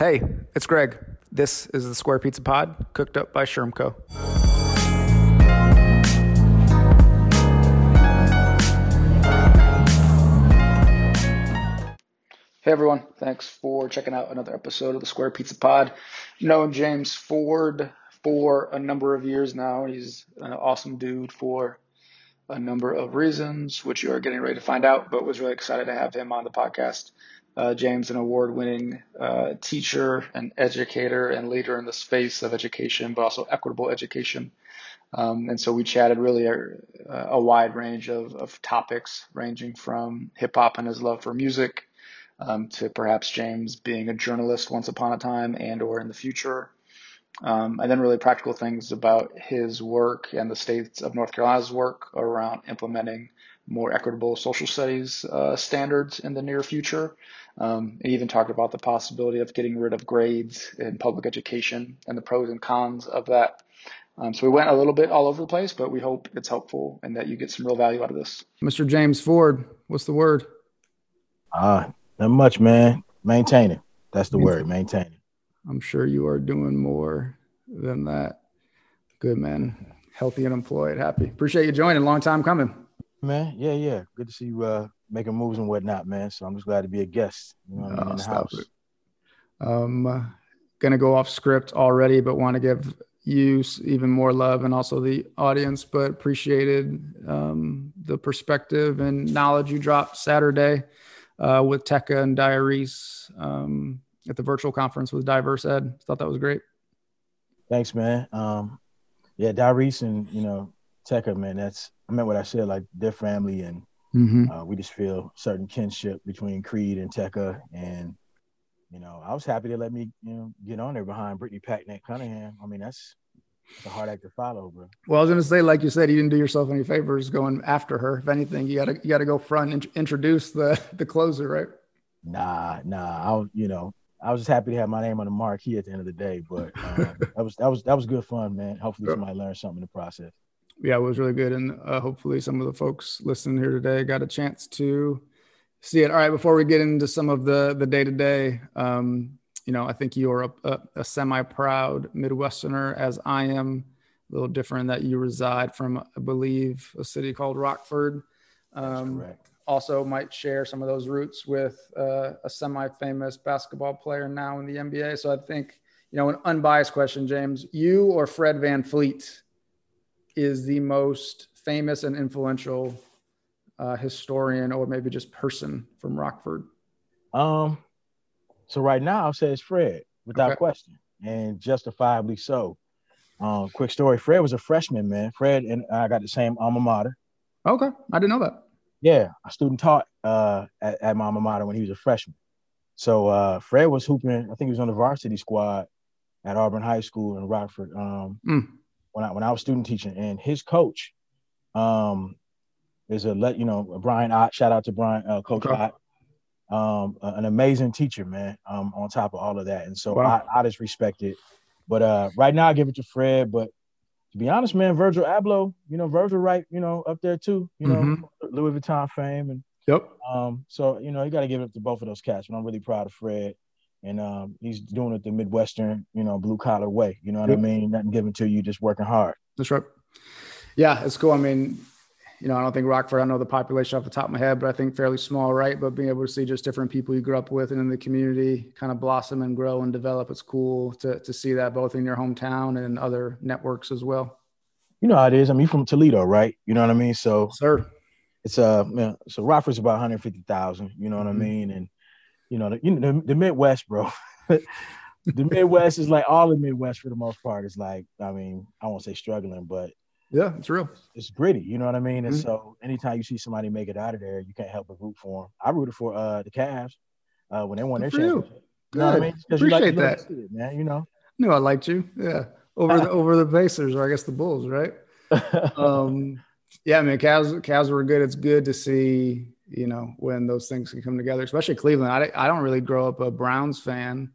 Hey, it's Greg. This is the Square Pizza Pod, cooked up by Shermco. Hey everyone, thanks for checking out another episode of the Square Pizza Pod. I've known James Ford for a number of years now. He's an awesome dude for a number of reasons, which you are getting ready to find out, but was really excited to have him on the podcast. James, an award-winning teacher and educator and leader in the space of education, but also equitable education. And so we chatted really a wide range of topics, ranging from hip-hop and his love for music to perhaps James being a journalist once upon a time and or in the future. And then really practical things about his work and the states of North Carolina's work around implementing more equitable social studies standards in the near future. And even talked about the possibility of getting rid of grades in public education and the pros and cons of that. So we went a little bit all over the place, but we hope it's helpful and that you get some real value out of this. Mr. James Ford, what's the word? Not much, man. Maintaining. That's the word, maintaining. I'm sure you are doing more than that. Good, man. Healthy and employed. Happy. Appreciate you joining. Long time coming. Man, yeah. Good to see you making moves and whatnot, man. So I'm just glad to be a guest. You know what I mean? In the house. It. Going to go off script already, but want to give you even more love and also the audience, but appreciated the perspective and knowledge you dropped Saturday with Tekka and Diaries at the virtual conference with Diverse Ed. Thought that was great. Thanks, man. Yeah, Diaries and, Tekka, man, I meant what I said, like their family, and we just feel certain kinship between CREED and Tekka. And, I was happy to let me, get on there behind Brittany Packnett Cunningham. I mean, that's a hard act to follow, bro. Well, I was going to say, like you said, you didn't do yourself any favors going after her. If anything, you got to go front and introduce the closer, right? Nah. I was just happy to have my name on the marquee at the end of the day, but that was good fun, man. Hopefully somebody learned something in the process. Yeah, it was really good. And hopefully some of the folks listening here today got a chance to see it. All right, before we get into some of the day-to-day, I think you're a semi-proud Midwesterner, as I am. A little different that you reside from, I believe, a city called Rockford. That's correct. Also might share some of those roots with a semi-famous basketball player now in the NBA. So I think, an unbiased question, James, you or Fred Van Fleet is the most famous and influential historian or maybe just person from Rockford? So right now I'll say it's Fred without question, and justifiably so. Quick story. Fred was a freshman, man. Fred and I got the same alma mater. Okay. I didn't know that. Yeah. A student taught at my alma mater when he was a freshman. So Fred was hooping. I think he was on the varsity squad at Auburn High School in Rockford. When I was student teaching, and his coach is a Brian Ott. Shout out to Brian, Coach Ott, an amazing teacher, man. On top of all of that, and so Ott is respected. But right now, I give it to Fred. But to be honest, man, Virgil Abloh, Virgil, right, up there too. Louis Vuitton fame, and so you got to give it up to both of those cats. But I'm really proud of Fred. And he's doing it the Midwestern, blue collar way. You know what I mean? Nothing given to you, just working hard. That's right. Yeah, it's cool. I mean, I don't think Rockford, I know the population off the top of my head, but I think fairly small, right? But being able to see just different people you grew up with and in the community kind of blossom and grow and develop, it's cool to see that both in your hometown and in other networks as well. You know how it is. I mean, you're from Toledo, right? You know what I mean? So, sir, it's so Rockford's about 150,000. You know what I mean? And the Midwest, bro. The Midwest is like all the Midwest for the most part is like, I mean, I won't say struggling, but yeah, it's real. It's gritty. You know what I mean? And so anytime you see somebody make it out of there, you can't help but root for them. I rooted for the Cavs when they won their championship. You know what I mean? Appreciate that. It, man, I liked you. Yeah. Over the Pacers, or I guess the Bulls, right? Yeah, I mean, Cavs were good. It's good to see, when those things can come together, especially Cleveland. I don't really grow up a Browns fan,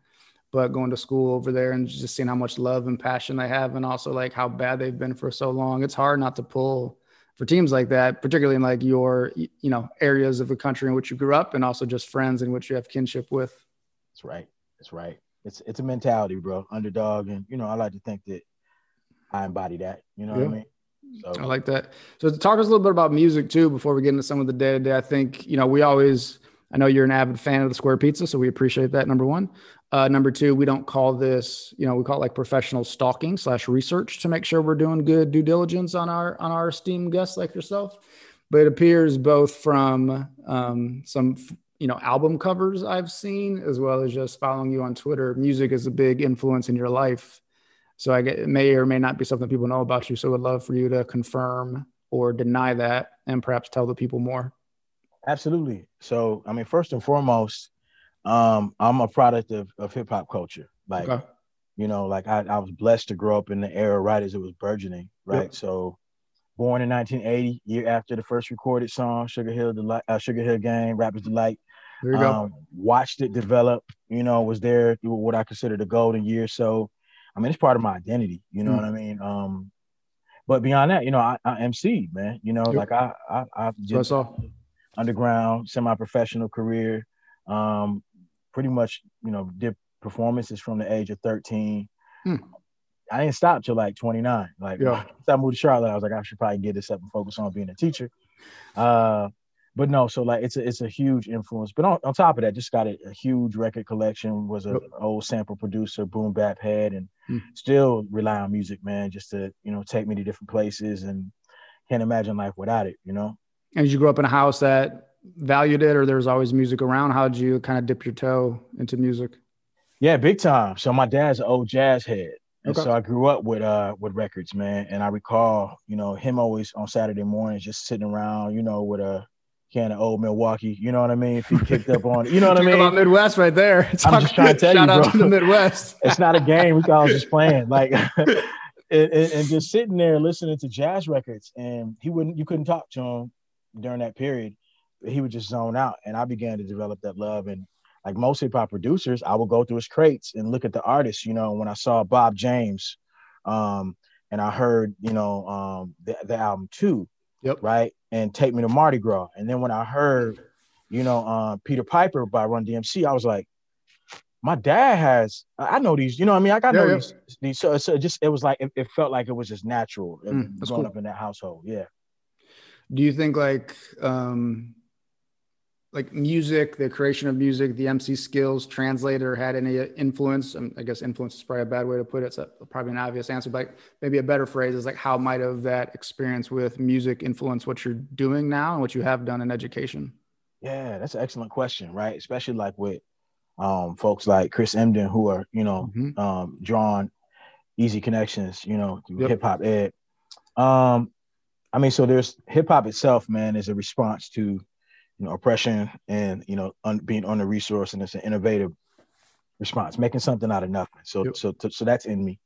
but going to school over there and just seeing how much love and passion they have, and also like how bad they've been for so long, it's hard not to pull for teams like that, particularly in like your, areas of the country in which you grew up and also just friends in which you have kinship with. That's right. It's a mentality, bro. Underdog, and you know, I like to think that I embody that. You know what I mean? So. I like that. So talk us a little bit about music too before we get into some of the day-to-day. I think, you know, we always, I know you're an avid fan of the Square Pizza, so we appreciate that, number one. Number two, we don't call this, you know, we call it like professional stalking / research to make sure we're doing good due diligence on our esteemed guests like yourself. But it appears both from some, you know, album covers I've seen, as well as just following you on Twitter, music is a big influence in your life. So I get, it may or may not be something people know about you. So I would love for you to confirm or deny that and perhaps tell the people more. Absolutely. So, I mean, first and foremost, I'm a product of hip hop culture. Like, you know, like I was blessed to grow up in the era right as it was burgeoning. Right. Yep. So born in 1980, year after the first recorded song, Sugar Hill Gang, Rapper's Delight. There you go. Watched it develop, you know, was there through what I consider the golden year. So, I mean, it's part of my identity, you know what I mean? But beyond that, you know, I MC, man, you know, like I just underground, semi-professional career, pretty much, you know, did performances from the age of 13. I didn't stop till like 29. Like I moved to Charlotte, I was like, I should probably give this up and focus on being a teacher. But no, so like it's a huge influence. But on top of that, just got a huge record collection, was an old sample producer, boom bap head, and still rely on music, man, just to, you know, take me to different places, and can't imagine life without it, you know? And did you grow up in a house that valued it, or there's always music around? How did you kind of dip your toe into music? Yeah, big time. So my dad's an old jazz head. And so I grew up with records, man. And I recall, you know, him always on Saturday mornings, just sitting around, you know, with a can of old Milwaukee, you know what I mean? If he kicked up on, you know what I mean? About Midwest right there. I'm just trying to tell you, bro. Shout out to the Midwest. It's not a game. We thought I was just playing, like, and just sitting there listening to jazz records. And you couldn't talk to him during that period. He would just zone out, and I began to develop that love. And like most hip hop producers, I would go through his crates and look at the artists. You know, when I saw Bob James, and I heard, you know, the album Two. Yep. Right. And Take Me to Mardi Gras. And then when I heard, you know, Peter Piper by Run DMC, I was like, my dad has, I know these, you know what I mean? These. So just, it was like, it felt like it was just natural growing up in that household. Yeah. Do you think like music, the creation of music, the MC skills, translator had any influence? I guess influence is probably a bad way to put it. It's probably an obvious answer, but like maybe a better phrase is like, how might have that experience with music influenced what you're doing now and what you have done in education? Yeah, that's an excellent question, right? Especially like with folks like Chris Emden, who are, you know, drawing easy connections, you know, through hip hop ed. I mean, so there's hip hop itself, man, is a response to, you know, oppression and, you know, being under-resourced, and it's an innovative response, making something out of nothing. So that's in me.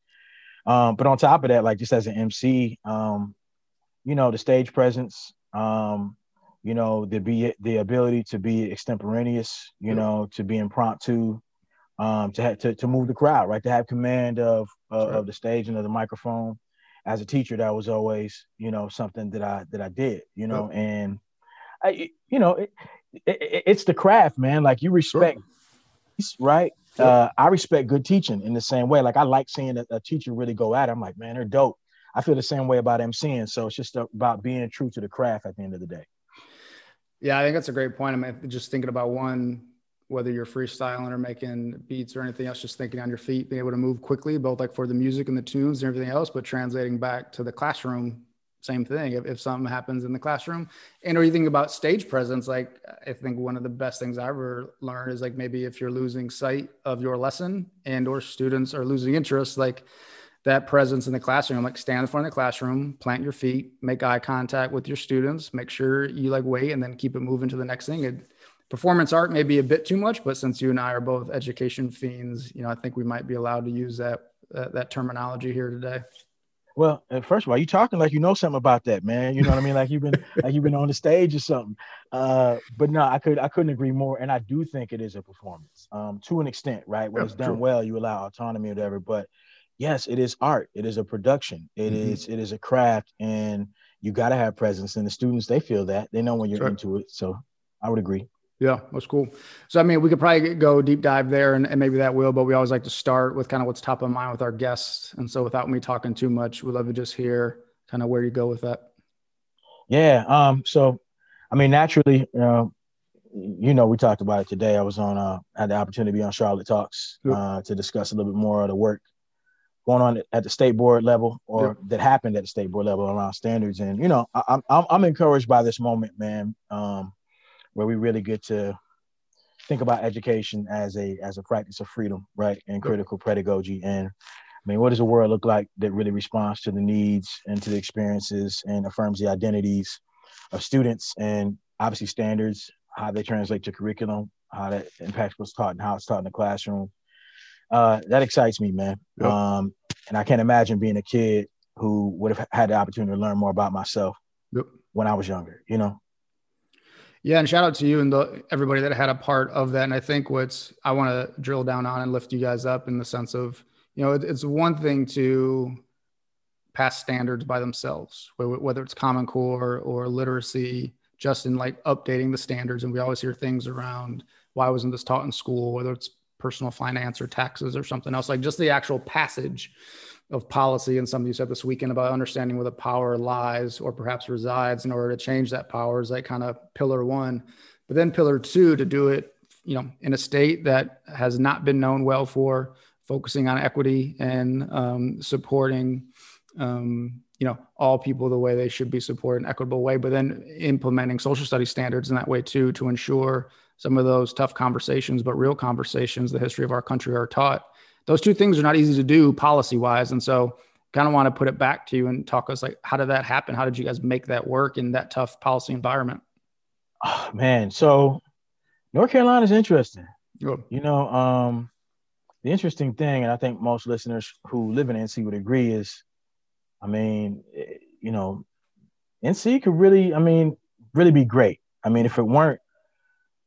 But on top of that, like just as an MC, you know, the stage presence, you know, the ability to be extemporaneous, you know, to be impromptu, to move the crowd, right? To have command of the stage and of the microphone. As a teacher, that was always, you know, something that I did, you know, and I, you know, it's the craft, man. Like you respect, right? I respect good teaching in the same way. Like I like seeing a teacher really go at it. I'm like, man, they're dope. I feel the same way about MCing. So it's just about being true to the craft at the end of the day. Yeah, I think that's a great point. I mean, just thinking about whether you're freestyling or making beats or anything else, just thinking on your feet, being able to move quickly, both like for the music and the tunes and everything else, but translating back to the classroom. Same thing if something happens in the classroom. And or you think about stage presence, like I think one of the best things I ever learned is like maybe if you're losing sight of your lesson and or students are losing interest, like that presence in the classroom, like stand in front of the classroom, plant your feet, make eye contact with your students, make sure you like wait and then keep it moving to the next thing. Performance art may be a bit too much, but since you and I are both education fiends, you know, I think we might be allowed to use that terminology here today. Well, first of all, you're talking like you know something about that, man. You know what I mean? Like you've been on the stage or something. But no, I couldn't agree more. And I do think it is a performance to an extent, right? When it's done well, you allow autonomy or whatever. But yes, it is art. It is a production. It is a craft, and you got to have presence. And the students, they feel that. They know when you're into it. So I would agree. Yeah, that's cool. So, I mean, we could probably go deep dive there and maybe that will, but we always like to start with kind of what's top of mind with our guests. And so without me talking too much, we'd love to just hear kind of where you go with that. Yeah. So, I mean, naturally, you know, we talked about it today. I was on, had the opportunity to be on Charlotte Talks to discuss a little bit more of the work going on at the state board level or that happened at the state board level around standards. And, you know, I'm encouraged by this moment, man. Where we really get to think about education as a practice of freedom, right, and critical pedagogy. And I mean, what does a world look like that really responds to the needs and to the experiences and affirms the identities of students and obviously standards, how they translate to curriculum, how that impacts what's taught and how it's taught in the classroom. That excites me, man. Yep. And I can't imagine being a kid who would have had the opportunity to learn more about myself when I was younger, you know? Yeah. And shout out to you and everybody that had a part of that. And I think what's, I want to drill down on and lift you guys up in the sense of, you know, it's one thing to pass standards by themselves, whether it's Common Core or literacy, just in like updating the standards. And we always hear things around why wasn't this taught in school, whether it's personal finance or taxes or something else, like just the actual passage of policy. And something you said this weekend about understanding where the power lies or perhaps resides in order to change that power is like kind of pillar one, but then pillar two, to do it, you know, in a state that has not been known well for focusing on equity and supporting, you know, all people the way they should be supported in an equitable way, but then implementing social studies standards in that way too, to ensure some of those tough conversations, but real conversations, the history of our country are taught. Those two things are not easy to do policy wise. And so kind of want to put it back to you and talk us like, how did that happen? How did you guys make that work in that tough policy environment? Oh, man. So North Carolina is interesting. Yep. You know, the interesting thing, and I think most listeners who live in NC would agree is, I mean, you know, NC could really, I mean, really be great. I mean, if it weren't,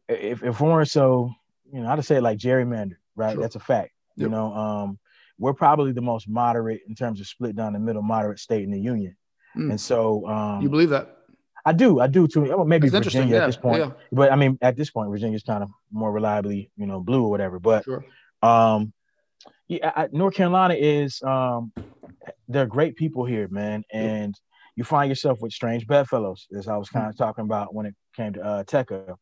if it weren't so, you know, I'd say like gerrymandered, right? Sure. That's a fact. You know, we're probably the most moderate in terms of split down the middle, moderate state in the union. And so you believe that? I do too. Well, maybe that's Virginia at this point, but I mean, at this point, Virginia's kind of more reliably, you know, blue or whatever, but North Carolina is, they're great people here, man. And you find yourself with strange bedfellows, as I was kind of talking about when it came to Tekka.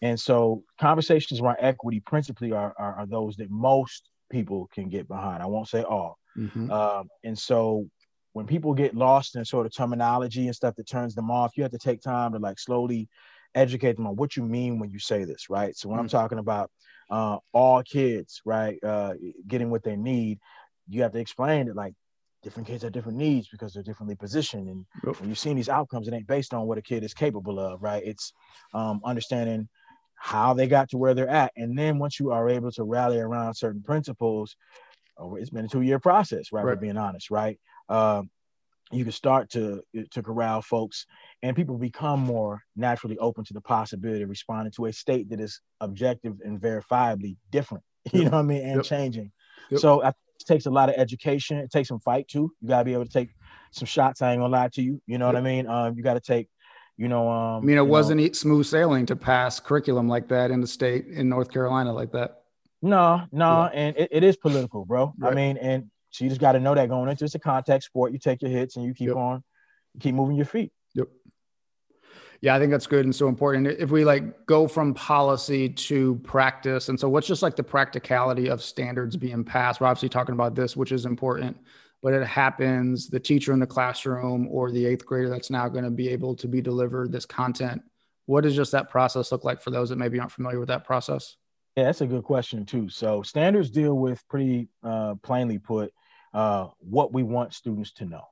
And so conversations around equity principally are those that most people can get behind. I won't say all. And so when people get lost in sort of terminology and stuff that turns them off, you have to take time to like slowly educate them on what you mean when you say this, right? So when I'm talking about all kids, right, getting what they need, you have to explain that like different kids have different needs because they're differently positioned. And when you've seen these outcomes, it ain't based on what a kid is capable of, right? It's understanding how they got to where they're at. And then once you are able to rally around certain principles, it's been a 2-year process, right? For being honest, right? You can start to corral folks and people become more naturally open to the possibility of responding to a state that is objective and verifiably different, you know what I mean? And changing. So it takes a lot of education. It takes some fight too. You gotta be able to take some shots. I ain't gonna lie to you. You know what I mean? You gotta take, you know, I mean, it wasn't smooth sailing to pass curriculum like that in the state in North Carolina like that. No. And it is political, bro. I mean, and so you just got to know that going into it's a contact sport. You take your hits and you keep on, you keep moving your feet. Yeah, I think that's good and so important. If we like go from policy to practice, and so what's just like the practicality of standards being passed? We're obviously talking about this, which is important. But it happens, the teacher in the classroom or the eighth grader that's now going to be able to be delivered this content. What does just that process look like for those that maybe aren't familiar with that process? Yeah, that's a good question too. So standards deal with pretty plainly put, what we want students to know,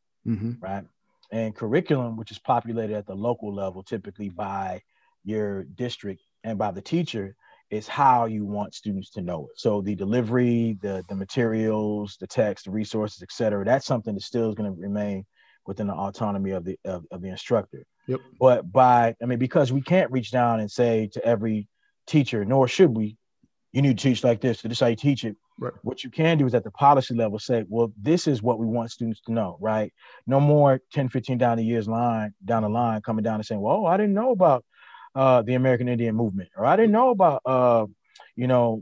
right? And curriculum, which is populated at the local level, typically by your district and by the teacher, is how you want students to know it. So the delivery, the materials, the text, the resources, et cetera, that's something that still is going to remain within the autonomy of the instructor. But because we can't reach down and say to every teacher, nor should we, you need to teach like this, so this is how you teach it. What you can do is at the policy level say, well, this is what we want students to know, right? No more 10, 15 down the line coming down and saying, well, I didn't know about the American Indian movement, or I didn't know about,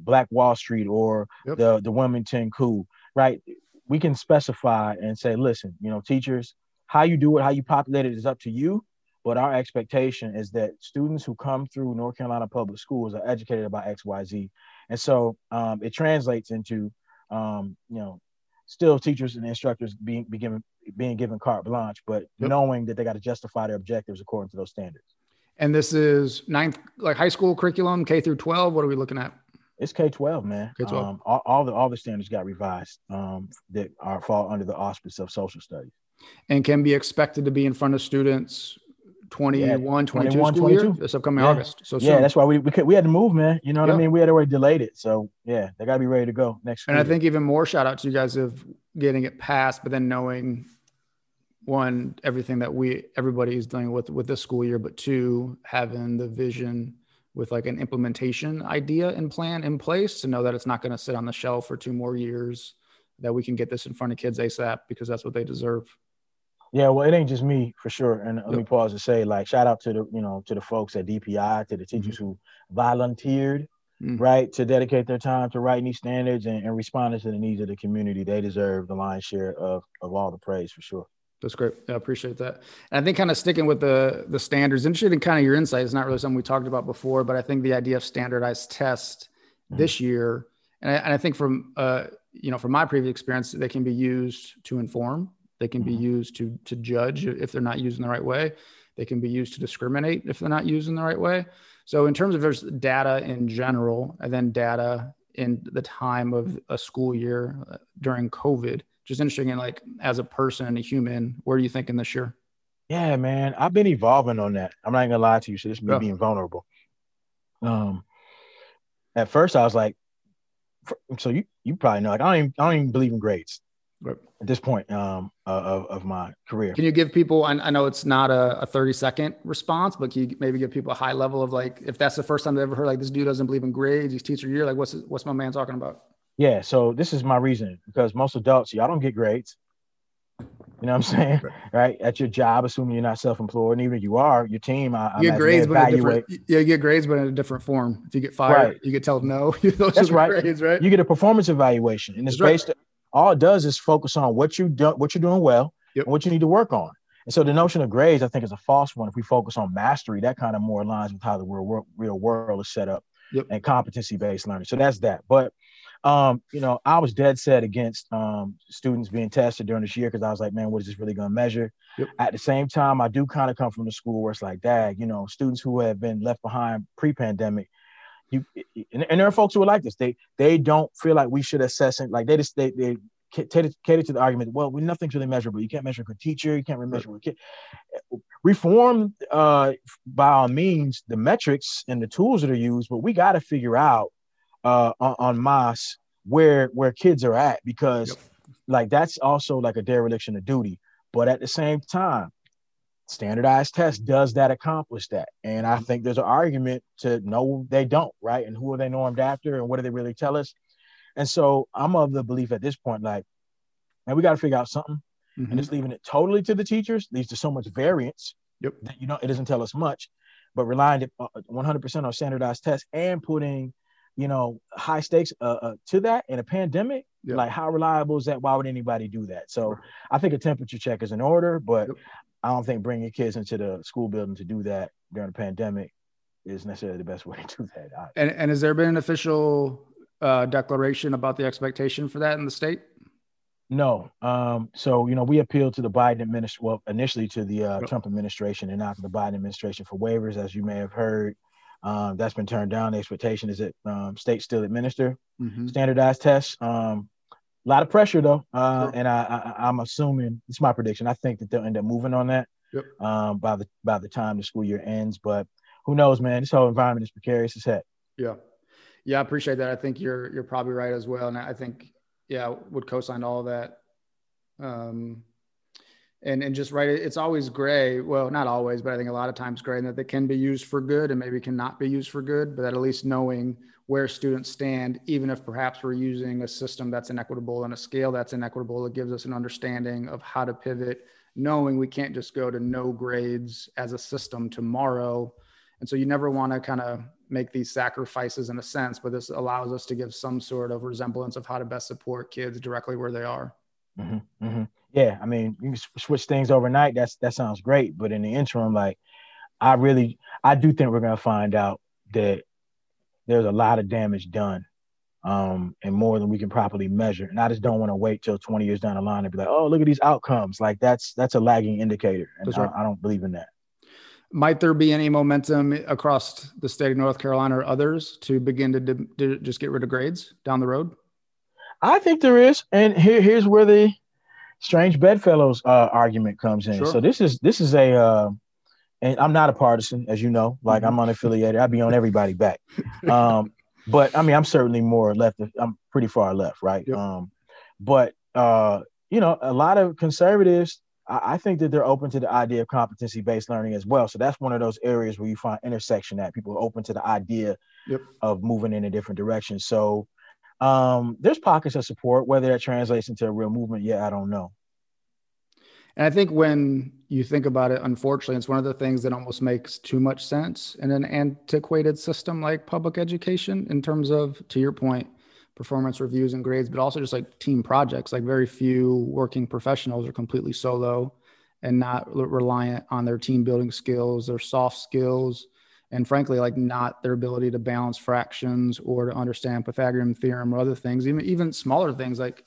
Black Wall Street or the Wilmington coup, right? We can specify and say, listen, teachers, how you do it, how you populate it is up to you. But our expectation is that students who come through North Carolina public schools are educated by XYZ. And so it translates into, still teachers and instructors being given carte blanche, but knowing that they got to justify their objectives according to those standards. And this is high school curriculum, K through 12. What are we looking at? It's K-12, man. K-12. All the standards got revised that fall under the auspice of social studies. And can be expected to be in front of students 21, 22 this upcoming August. So soon. That's why we had to move, man. You know what I mean? We had already delayed it. So they got to be ready to go next week. And I think even more shout out to you guys of getting it passed, but then knowing one, everything that everybody is dealing with this school year, but two, having the vision with an implementation idea and plan in place to know that it's not going to sit on the shelf for two more years, that we can get this in front of kids ASAP because that's what they deserve. Yeah, well, it ain't just me for sure. And let me pause to say, shout out to the, to the folks at DPI, to the teachers who volunteered, right, to dedicate their time to writing these standards and responding to the needs of the community. They deserve the lion's share of all the praise for sure. That's great. I appreciate that. And I think kind of sticking with the standards, interested in kind of your insight. It's not really something we talked about before, but I think the idea of standardized tests this year, and I think from, from my previous experience, they can be used to inform. They can be used to judge if they're not used in the right way. They can be used to discriminate if they're not used in the right way. So in terms of there's data in general, and then data in the time of a school year during COVID, just interesting. And as a person and a human, where are you thinking this year? Yeah, man, I've been evolving on that. I'm not going to lie to you. So this is me being vulnerable. At first I was like, so you probably know, I don't even believe in grades. Right. At this point of my career. Can you give people, I know it's not a 30-second response, but can you maybe give people a high level of if that's the first time they've ever heard, this dude doesn't believe in grades, he's teacher year, what's my man talking about? Yeah, so this is my reasoning, because most adults, y'all don't get grades. You know what I'm saying? Right? At your job, assuming you're not self-employed, and even if you are, your team, you get grades, but you get grades, but in a different form. If you get fired, you get told no. That's right. Grades, right. You get a performance evaluation, and it's based all it does is focus on what you're doing well, and what you need to work on. And so the notion of grades, I think, is a false one. If we focus on mastery, that kind of more aligns with how the real world is set up and competency-based learning. So that's that. But, I was dead set against students being tested during this year because I was like, man, what is this really going to measure? Yep. At the same time, I do kind of come from the school where it's like, dad, students who have been left behind pre-pandemic, and there are folks who are like this. They don't feel like we should assess it. They cater to the argument. Well, nothing's really measurable. You can't measure a teacher. You can't measure a kid. Reform by all means the metrics and the tools that are used, but we got to figure out en masse where kids are at because that's also a dereliction of duty. But at the same time, standardized test does that accomplish that? And I think there's an argument to no, they don't, right? And who are they normed after? And what do they really tell us? And so I'm of the belief at this point, we got to figure out something. Mm-hmm. And just leaving it totally to the teachers leads to so much variance that, it doesn't tell us much, but relying 100% on standardized tests and putting, high stakes to that in a pandemic, how reliable is that? Why would anybody do that? So I think a temperature check is in order, but I don't think bringing kids into the school building to do that during a pandemic is necessarily the best way to do that. And has there been an official declaration about the expectation for that in the state? No. So, we appealed to the Biden administration, initially to the Trump administration and not to the Biden administration for waivers, as you may have heard. That's been turned down. The expectation is that states still administer standardized tests. A lot of pressure, though, and I'm assuming, it's my prediction, I think that they'll end up moving on that by the time the school year ends. But who knows, man? This whole environment is precarious as heck. Yeah, I appreciate that. I think you're probably right as well, and I think I would co-sign all of that. And just right, it's always gray. Well, not always, but I think a lot of times gray, and that they can be used for good and maybe cannot be used for good, but at least knowing where students stand, even if perhaps we're using a system that's inequitable and a scale that's inequitable, it gives us an understanding of how to pivot, knowing we can't just go to no grades as a system tomorrow And so you never want to kind of make these sacrifices in a sense, but this allows us to give some sort of resemblance of how to best support kids directly where they are. Mm-hmm, mm-hmm. Yeah. I mean, you can switch things overnight. That sounds great. But in the interim, like, I do think we're going to find out that there's a lot of damage done, and more than we can properly measure. And I just don't want to wait till 20 years down the line and be like, oh, look at these outcomes. Like that's a lagging indicator. And that's right. I don't believe in that. Might there be any momentum across the state of North Carolina or others to begin to just get rid of grades down the road? I think there is. And here's where the strange bedfellows argument comes in. Sure. So this is a, and I'm not a partisan, as you know, like I'm unaffiliated. I'd be on everybody back. But I mean, I'm certainly more left. I'm pretty far left. Right. Yep. But you know, a lot of conservatives, I think that they're open to the idea of competency-based learning as well. So that's one of those areas where you find intersection at. People are open to the idea yep. of moving in a different direction. So there's pockets of support. Whether that translates into a real movement, yeah, I don't know. And I think when you think about it, unfortunately, it's one of the things that almost makes too much sense in an antiquated system like public education in terms of, to your point, performance reviews and grades, but also just like team projects. Like very few working professionals are completely solo and not reliant on their team building skills, their soft skills, and frankly, like not their ability to balance fractions or to understand Pythagorean theorem or other things, even smaller things like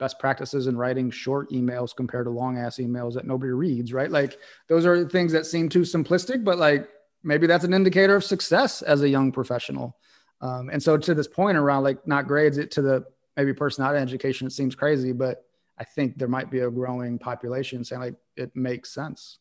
best practices in writing short emails compared to long ass emails that nobody reads, right? Like those are things that seem too simplistic, but like maybe that's an indicator of success as a young professional. And so to this point around like not grades, it to the maybe person out of education, it seems crazy, but I think there might be a growing population saying like, it makes sense.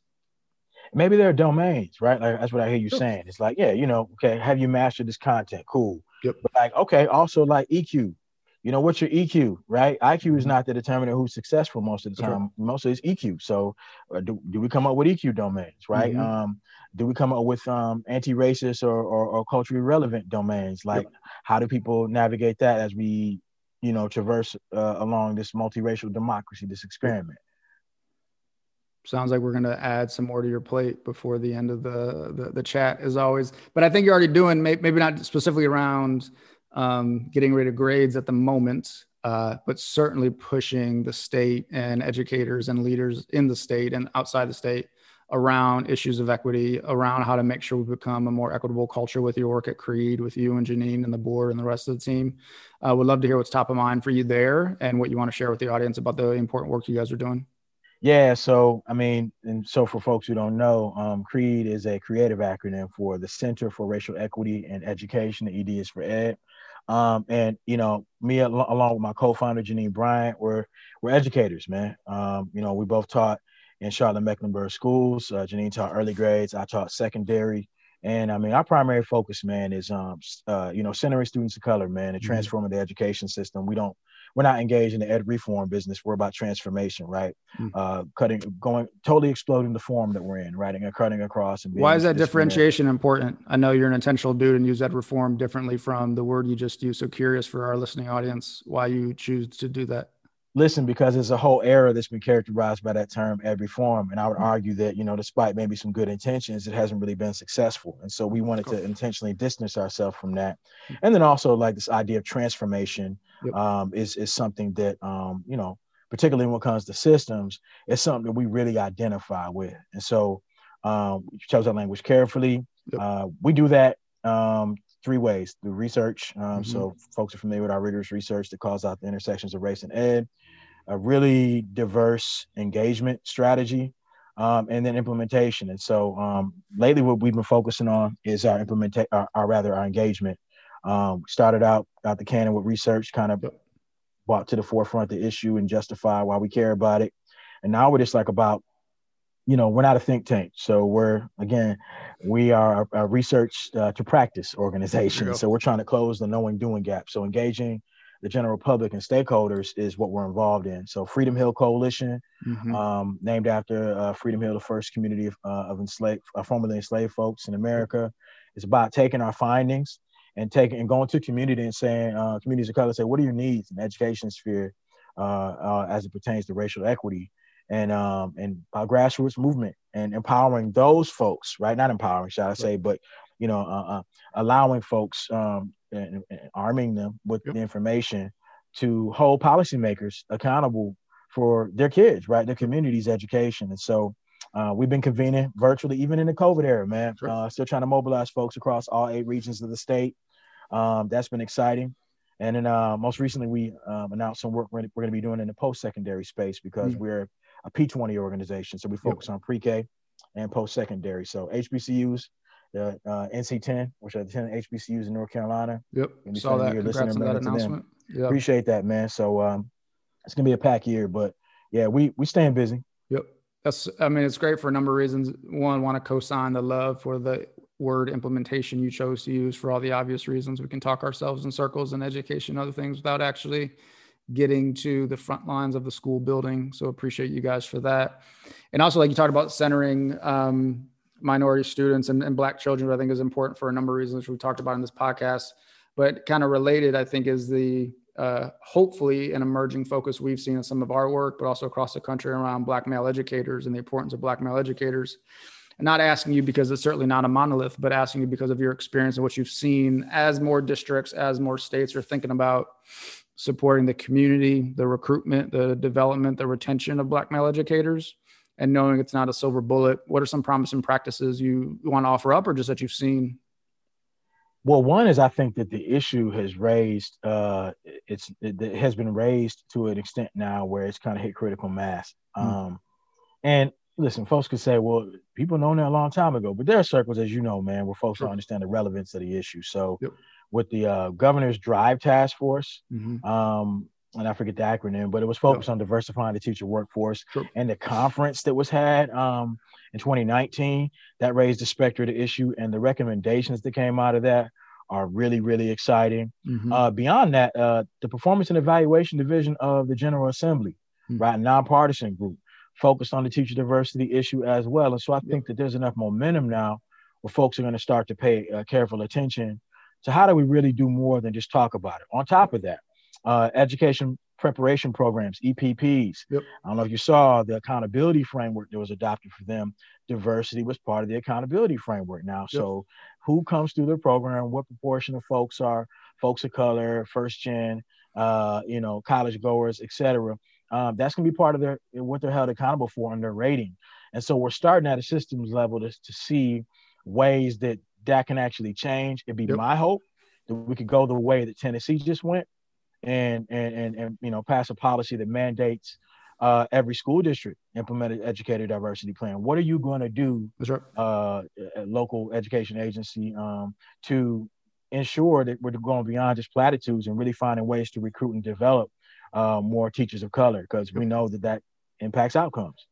Maybe there are domains, right? Like that's what I hear you saying. It's like, yeah, you know, okay, have you mastered this content? Cool. Yep. But like, okay, also like EQ, you know, what's your EQ, right? IQ is not the determinant who's successful most of the time, right. Mostly it's EQ. So do we come up with EQ domains, right? Mm-hmm. Do we come up with anti-racist or culturally relevant domains? Like yep. how do people navigate that as we, you know, traverse along this multiracial democracy, this experiment? Sounds like we're going to add some more to your plate before the end of the chat as always. But I think you're already doing, maybe not specifically around getting rid of grades at the moment, but certainly pushing the state and educators and leaders in the state and outside the state around issues of equity, around how to make sure we become a more equitable culture with your work at CREED, with you and Janine and the board and the rest of the team. Would love to hear what's top of mind for you there and what you want to share with the audience about the important work you guys are doing. Yeah, so, I mean, and so for folks who don't know, CREED is a creative acronym for the Center for Racial Equity and Education. The ED is for Ed. And, you know, me along with my co-founder, Janine Bryant, we're educators, man. You know, we both taught in Charlotte Mecklenburg schools. Janine taught early grades. I taught secondary. And I mean, our primary focus, man, is, you know, centering students of color, man, and transforming the education system. We're not engaged in the ed reform business. We're about transformation, right? Totally exploding the form that we're in, right? And cutting across. And why is that differentiation important? I know you're an intentional dude and use ed reform differently from the word you just used. So curious for our listening audience, why you choose to do that. Listen, because there's a whole era that's been characterized by that term, ed reform. And I would argue that, you know, despite maybe some good intentions, it hasn't really been successful. And so we wanted to intentionally distance ourselves from that. And then also like this idea of transformation is something that, you know, particularly when it comes to systems, it's something that we really identify with. And so we chose that language carefully. We do that. Three ways through research. So folks are familiar with our rigorous research that calls out the intersections of race and ed, a really diverse engagement strategy, and then implementation. And so lately what we've been focusing on is our engagement. Started out the cannon with research, kind of brought to the forefront the issue and justify why we care about it. And now we're just like about, you know, we're not a think tank. So we are a research to practice organization. So we're trying to close the knowing doing gap. So engaging the general public and stakeholders is what we're involved in. So Freedom Hill Coalition, named after Freedom Hill, the first community of enslaved, formerly enslaved folks in America. It's about taking our findings and going to community and saying, communities of color say, what are your needs in the education sphere as it pertains to racial equity? And our grassroots movement and empowering those folks, right? Not empowering, should I say, but you know, allowing folks and arming them with the information to hold policymakers accountable for their kids, right? Their community's education. And so we've been convening virtually, even in the COVID era, man, still trying to mobilize folks across all 8 regions of the state. That's been exciting. And then most recently, we announced some work we're going to be doing in the post-secondary space, because we're a P20 organization. So we focus on pre-K and post-secondary. So HBCUs, the NC10, which are the 10 HBCUs in North Carolina. Saw that. Congrats on that announcement. Yep. Appreciate that, man. So it's going to be a packed year, but yeah, we staying busy. That's, I mean, it's great for a number of reasons. One, want to co-sign the love for the word implementation you chose to use for all the obvious reasons. We can talk ourselves in circles in education, other things, without actually getting to the front lines of the school building. So appreciate you guys for that. And also, like you talked about, centering minority students and Black children, I think is important for a number of reasons, which we talked about in this podcast. But kind of related, I think, is the hopefully an emerging focus we've seen in some of our work, but also across the country, around Black male educators and the importance of Black male educators. And not asking you because it's certainly not a monolith, but asking you because of your experience and what you've seen as more districts, as more states are thinking about supporting the community, the recruitment, the development, the retention of Black male educators, and knowing it's not a silver bullet. What are some promising practices you want to offer up, or just that you've seen? Well, one is, I think that the issue has raised, it has been raised to an extent now where it's kind of hit critical mass. And listen, folks could say, well, people known that a long time ago, but there are circles, as you know, man, where folks don't understand the relevance of the issue. So with the governor's drive task force, and I forget the acronym, but it was focused on diversifying the teacher workforce, and the conference that was had, in 2019, that raised the specter of the issue, and the recommendations that came out of that are really, really exciting. Beyond that, the Performance and Evaluation Division of the General Assembly, right, nonpartisan group, focused on the teacher diversity issue as well. And so I think that there's enough momentum now where folks are going to start to pay careful attention to how do we really do more than just talk about it. On top of that, education preparation programs, EPPs. I don't know if you saw the accountability framework that was adopted for them. Diversity was part of the accountability framework now. So who comes through the program, what proportion of folks are folks of color, first gen, you know, college goers, et cetera. That's going to be part of their, what they're held accountable for in their rating. And so we're starting at a systems level to see ways that that can actually change. It'd be my hope that we could go the way that Tennessee just went, and you know, pass a policy that mandates every school district implement an educator diversity plan. What are you going to do, at local education agency, to ensure that we're going beyond just platitudes and really finding ways to recruit and develop more teachers of color, because we know that that impacts outcomes.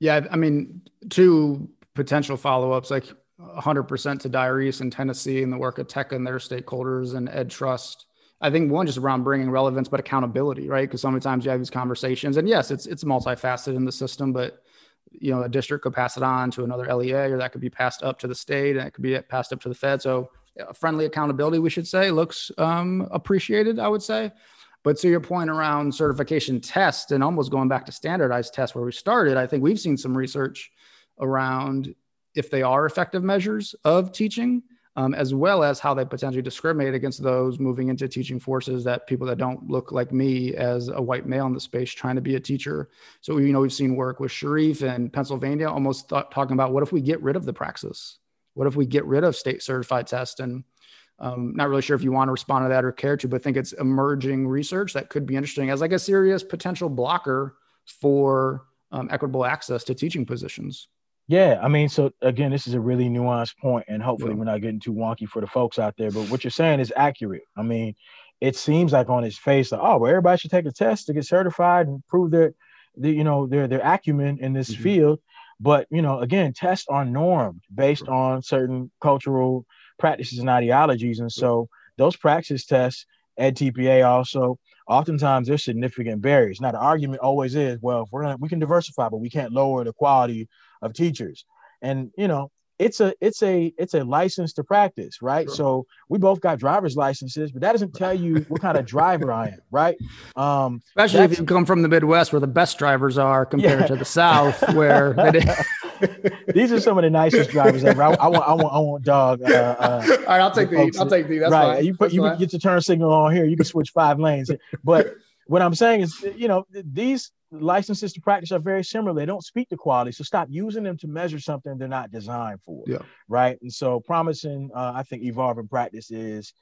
Yeah, I mean, 2 potential follow-ups, like 100% to Diarese in Tennessee and the work of Tekka and their stakeholders and Ed Trust. I think one, just around bringing relevance, but accountability, right? Because so many times you have these conversations, and yes, it's multifaceted in the system, but you know, a district could pass it on to another LEA, or that could be passed up to the state, and it could be passed up to the Fed. So friendly accountability, we should say, looks appreciated, I would say. But to your point around certification tests and almost going back to standardized tests where we started, I think we've seen some research around if they are effective measures of teaching, as well as how they potentially discriminate against those moving into teaching forces, that people that don't look like me as a white male in the space trying to be a teacher. So, you know, we've seen work with Sharif in Pennsylvania almost talking about, what if we get rid of the praxis? What if we get rid of state certified tests? And not really sure if you want to respond to that or care to, but think it's emerging research that could be interesting as like a serious potential blocker for equitable access to teaching positions. Yeah. I mean, so again, this is a really nuanced point, and hopefully we're not getting too wonky for the folks out there, but what you're saying is accurate. I mean, it seems like on its face, like, oh, well, everybody should take a test to get certified and prove their acumen in this field. But, you know, again, tests are normed based on certain cultural practices and ideologies. And so those praxis tests, EdTPA also, oftentimes there's significant barriers. Now, the argument always is, well, if we can diversify, but we can't lower the quality of teachers. And, you know, it's a license to practice, right? So we both got driver's licenses, but that doesn't tell you what kind of driver I am, right? Especially if you come from the Midwest, where the best drivers are compared to the South, where These are some of the nicest drivers ever. I want dog. All right, I'll take the. That's right. Fine. You can get your turn signal on here. You can switch 5 lanes. But what I'm saying is, you know, these licenses to practice are very similar. They don't speak to quality, so stop using them to measure something they're not designed for. Yeah. Right. And so promising, I think evolving practice is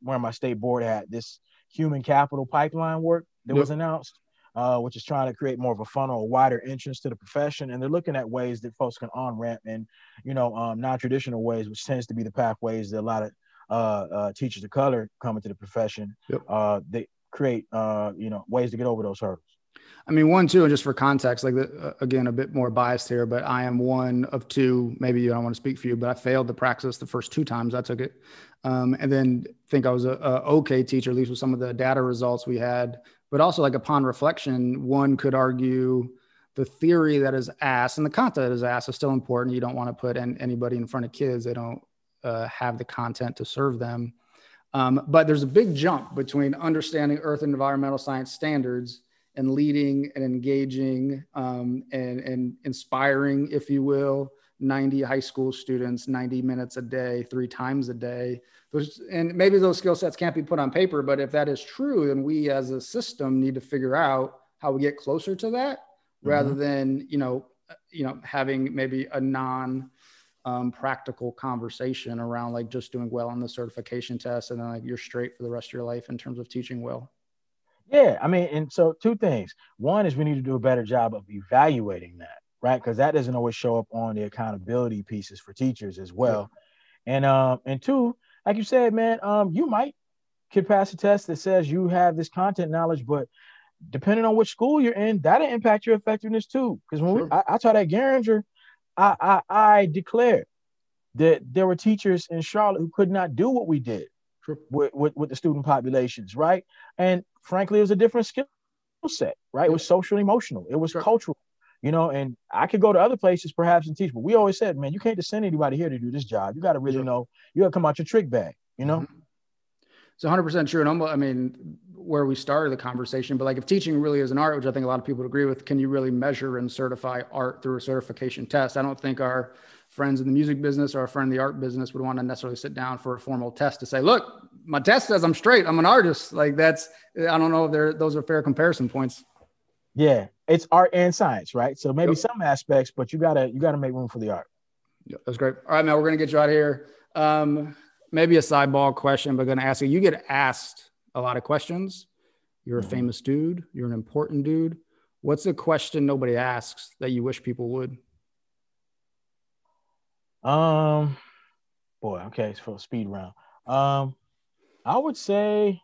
where my state board had this human capital pipeline work that was announced. Which is trying to create more of a funnel, a wider entrance to the profession. And they're looking at ways that folks can on-ramp in, you know, non-traditional ways, which tends to be the pathways that a lot of teachers of color come into the profession. Yep. They create, you know, ways to get over those hurdles. I mean, one, too, and just for context, like, again, a bit more biased here, but I am one of 2, maybe you don't want to speak for you, but I failed the praxis the first 2 times I took it. And then think I was a okay teacher, at least with some of the data results we had. But also, like, upon reflection, one could argue the theory that is asked and the content that is asked is still important. You don't want to put anybody in front of kids. They don't have the content to serve them. But there's a big jump between understanding earth and environmental science standards and leading and engaging and inspiring, if you will, 90 high school students, 90 minutes a day, 3 times a day. And maybe those skill sets can't be put on paper, but if that is true, then we as a system need to figure out how we get closer to that, rather than, you know, having maybe a non-practical conversation around, like, just doing well on the certification test, and then, like, you're straight for the rest of your life in terms of teaching well. Yeah, I mean, and so 2 things. One is we need to do a better job of evaluating that. Right. Because that doesn't always show up on the accountability pieces for teachers as well. Yeah. And 2, like you said, man, you could pass a test that says you have this content knowledge, but depending on which school you're in, that'll impact your effectiveness, too. Because when I taught at Geringer, I declared that there were teachers in Charlotte who could not do what we did with the student populations. Right. And frankly, it was a different skill set. Right. Yeah. It was social and emotional. It was cultural. You know, and I could go to other places perhaps and teach, but we always said, man, you can't just send anybody here to do this job. You got to really know, you got to come out your trick bag, you know? It's 100% true. And almost, I mean, where we started the conversation, but, like, if teaching really is an art, which I think a lot of people would agree with, can you really measure and certify art through a certification test? I don't think our friends in the music business or our friend in the art business would want to necessarily sit down for a formal test to say, look, my test says I'm straight. I'm an artist. Like, that's, I don't know if those are fair comparison points. Yeah, it's art and science, right? So maybe some aspects, but you gotta make room for the art. Yep, that's great. All right, man, we're gonna get you out of here. Maybe a sideball question, but gonna ask you. You get asked a lot of questions. You're a famous dude. You're an important dude. What's a question nobody asks that you wish people would? Boy, okay, it's for a speed round. I would say.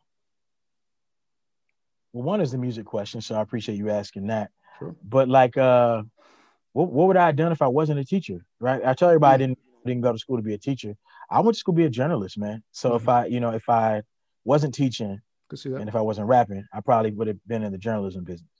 Well, one is the music question, so I appreciate you asking that. Sure. But, like, what would I have done if I wasn't a teacher, right? I tell everybody I didn't go to school to be a teacher. I went to school to be a journalist, man. So if I wasn't teaching and if I wasn't rapping, I probably would have been in the journalism business.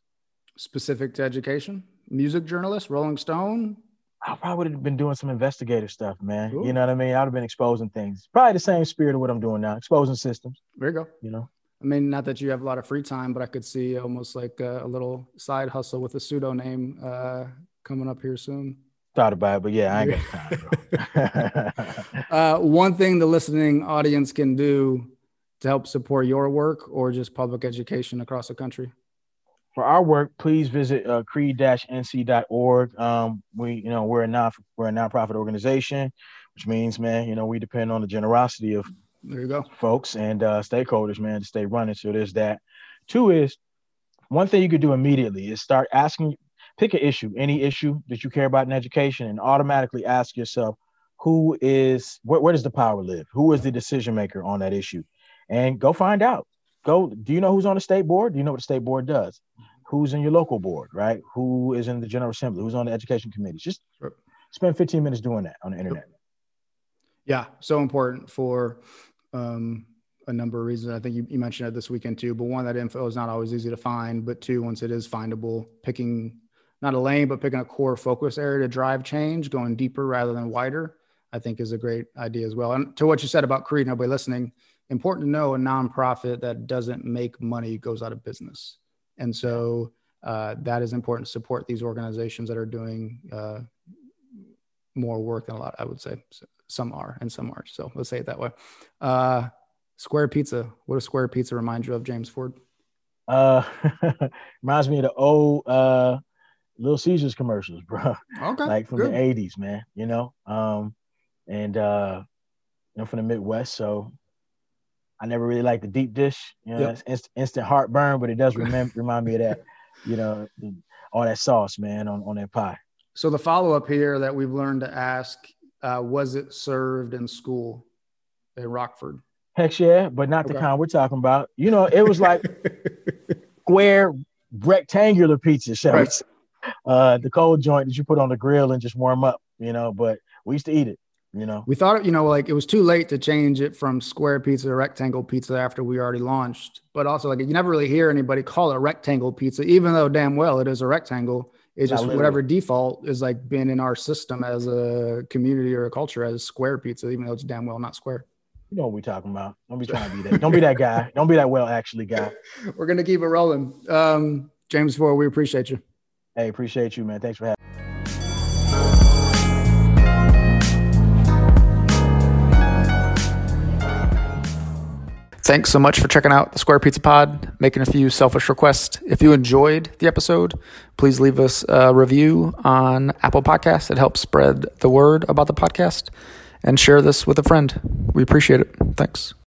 Specific to education? Music journalist, Rolling Stone? I probably would have been doing some investigative stuff, man. Ooh. You know what I mean? I would have been exposing things. Probably the same spirit of what I'm doing now, exposing systems. There you go. You know? I mean, not that you have a lot of free time, but I could see almost like a little side hustle with a pseudo name coming up here soon. Thought about it, but yeah, I ain't got time, bro. One thing the listening audience can do to help support your work or just public education across the country. For our work, please visit creed-nc.org. We're a nonprofit organization, which means, man, you know, we depend on the generosity of there you go, folks and stakeholders, man, to stay running. So there's that. 2 is one thing you could do immediately is start asking, pick an issue, any issue that you care about in education, and automatically ask yourself, where does the power live? Who is the decision maker on that issue? And go find out. Do you know who's on the state board? Do you know what the state board does? Who's in your local board, right? Who is in the General Assembly? Who's on the education committee? Just spend 15 minutes doing that on the internet. Yeah, so important for a number of reasons. I think you mentioned it this weekend too, but one, that info is not always easy to find, but 2, once it is findable, picking not a lane, but picking a core focus area to drive change, going deeper rather than wider, I think is a great idea as well. And to what you said about CREED, nobody listening, important to know a nonprofit that doesn't make money goes out of business. And so that is important to support these organizations that are doing more work than a lot, I would say. So some are and some aren't. So let's say it that way. Square Pizza. What does Square Pizza remind you of, James Ford? Reminds me of the old Little Caesars commercials, bro. Okay. Like from the 80s, man, you know? And I'm from the Midwest, so I never really liked the deep dish. You know, that's instant heartburn, but it does remind me of that, you know, all that sauce, man, on that pie. So the follow-up here that we've learned to ask, was it served in school at Rockford? Heck yeah, but not the kind we're talking about. You know, it was like square rectangular pizza, shall we say. The cold joint that you put on the grill and just warm up, you know, but we used to eat it. You know, we thought, you know, like it was too late to change it from square pizza to rectangle pizza after we already launched. But also, like, you never really hear anybody call it rectangle pizza, even though damn well it is a rectangle. It's just whatever default is like been in our system as a community or a culture as square pizza, even though it's damn well not square. You know what we're talking about. Don't be trying to be that. Don't be that guy. Don't be that guy. We're going to keep it rolling. James Ford, we appreciate you. Hey, appreciate you, man. Thanks for having me. Thanks so much for checking out the Square Pizza Pod, making a few selfish requests. If you enjoyed the episode, please leave us a review on Apple Podcasts. It helps spread the word about the podcast, and share this with a friend. We appreciate it. Thanks.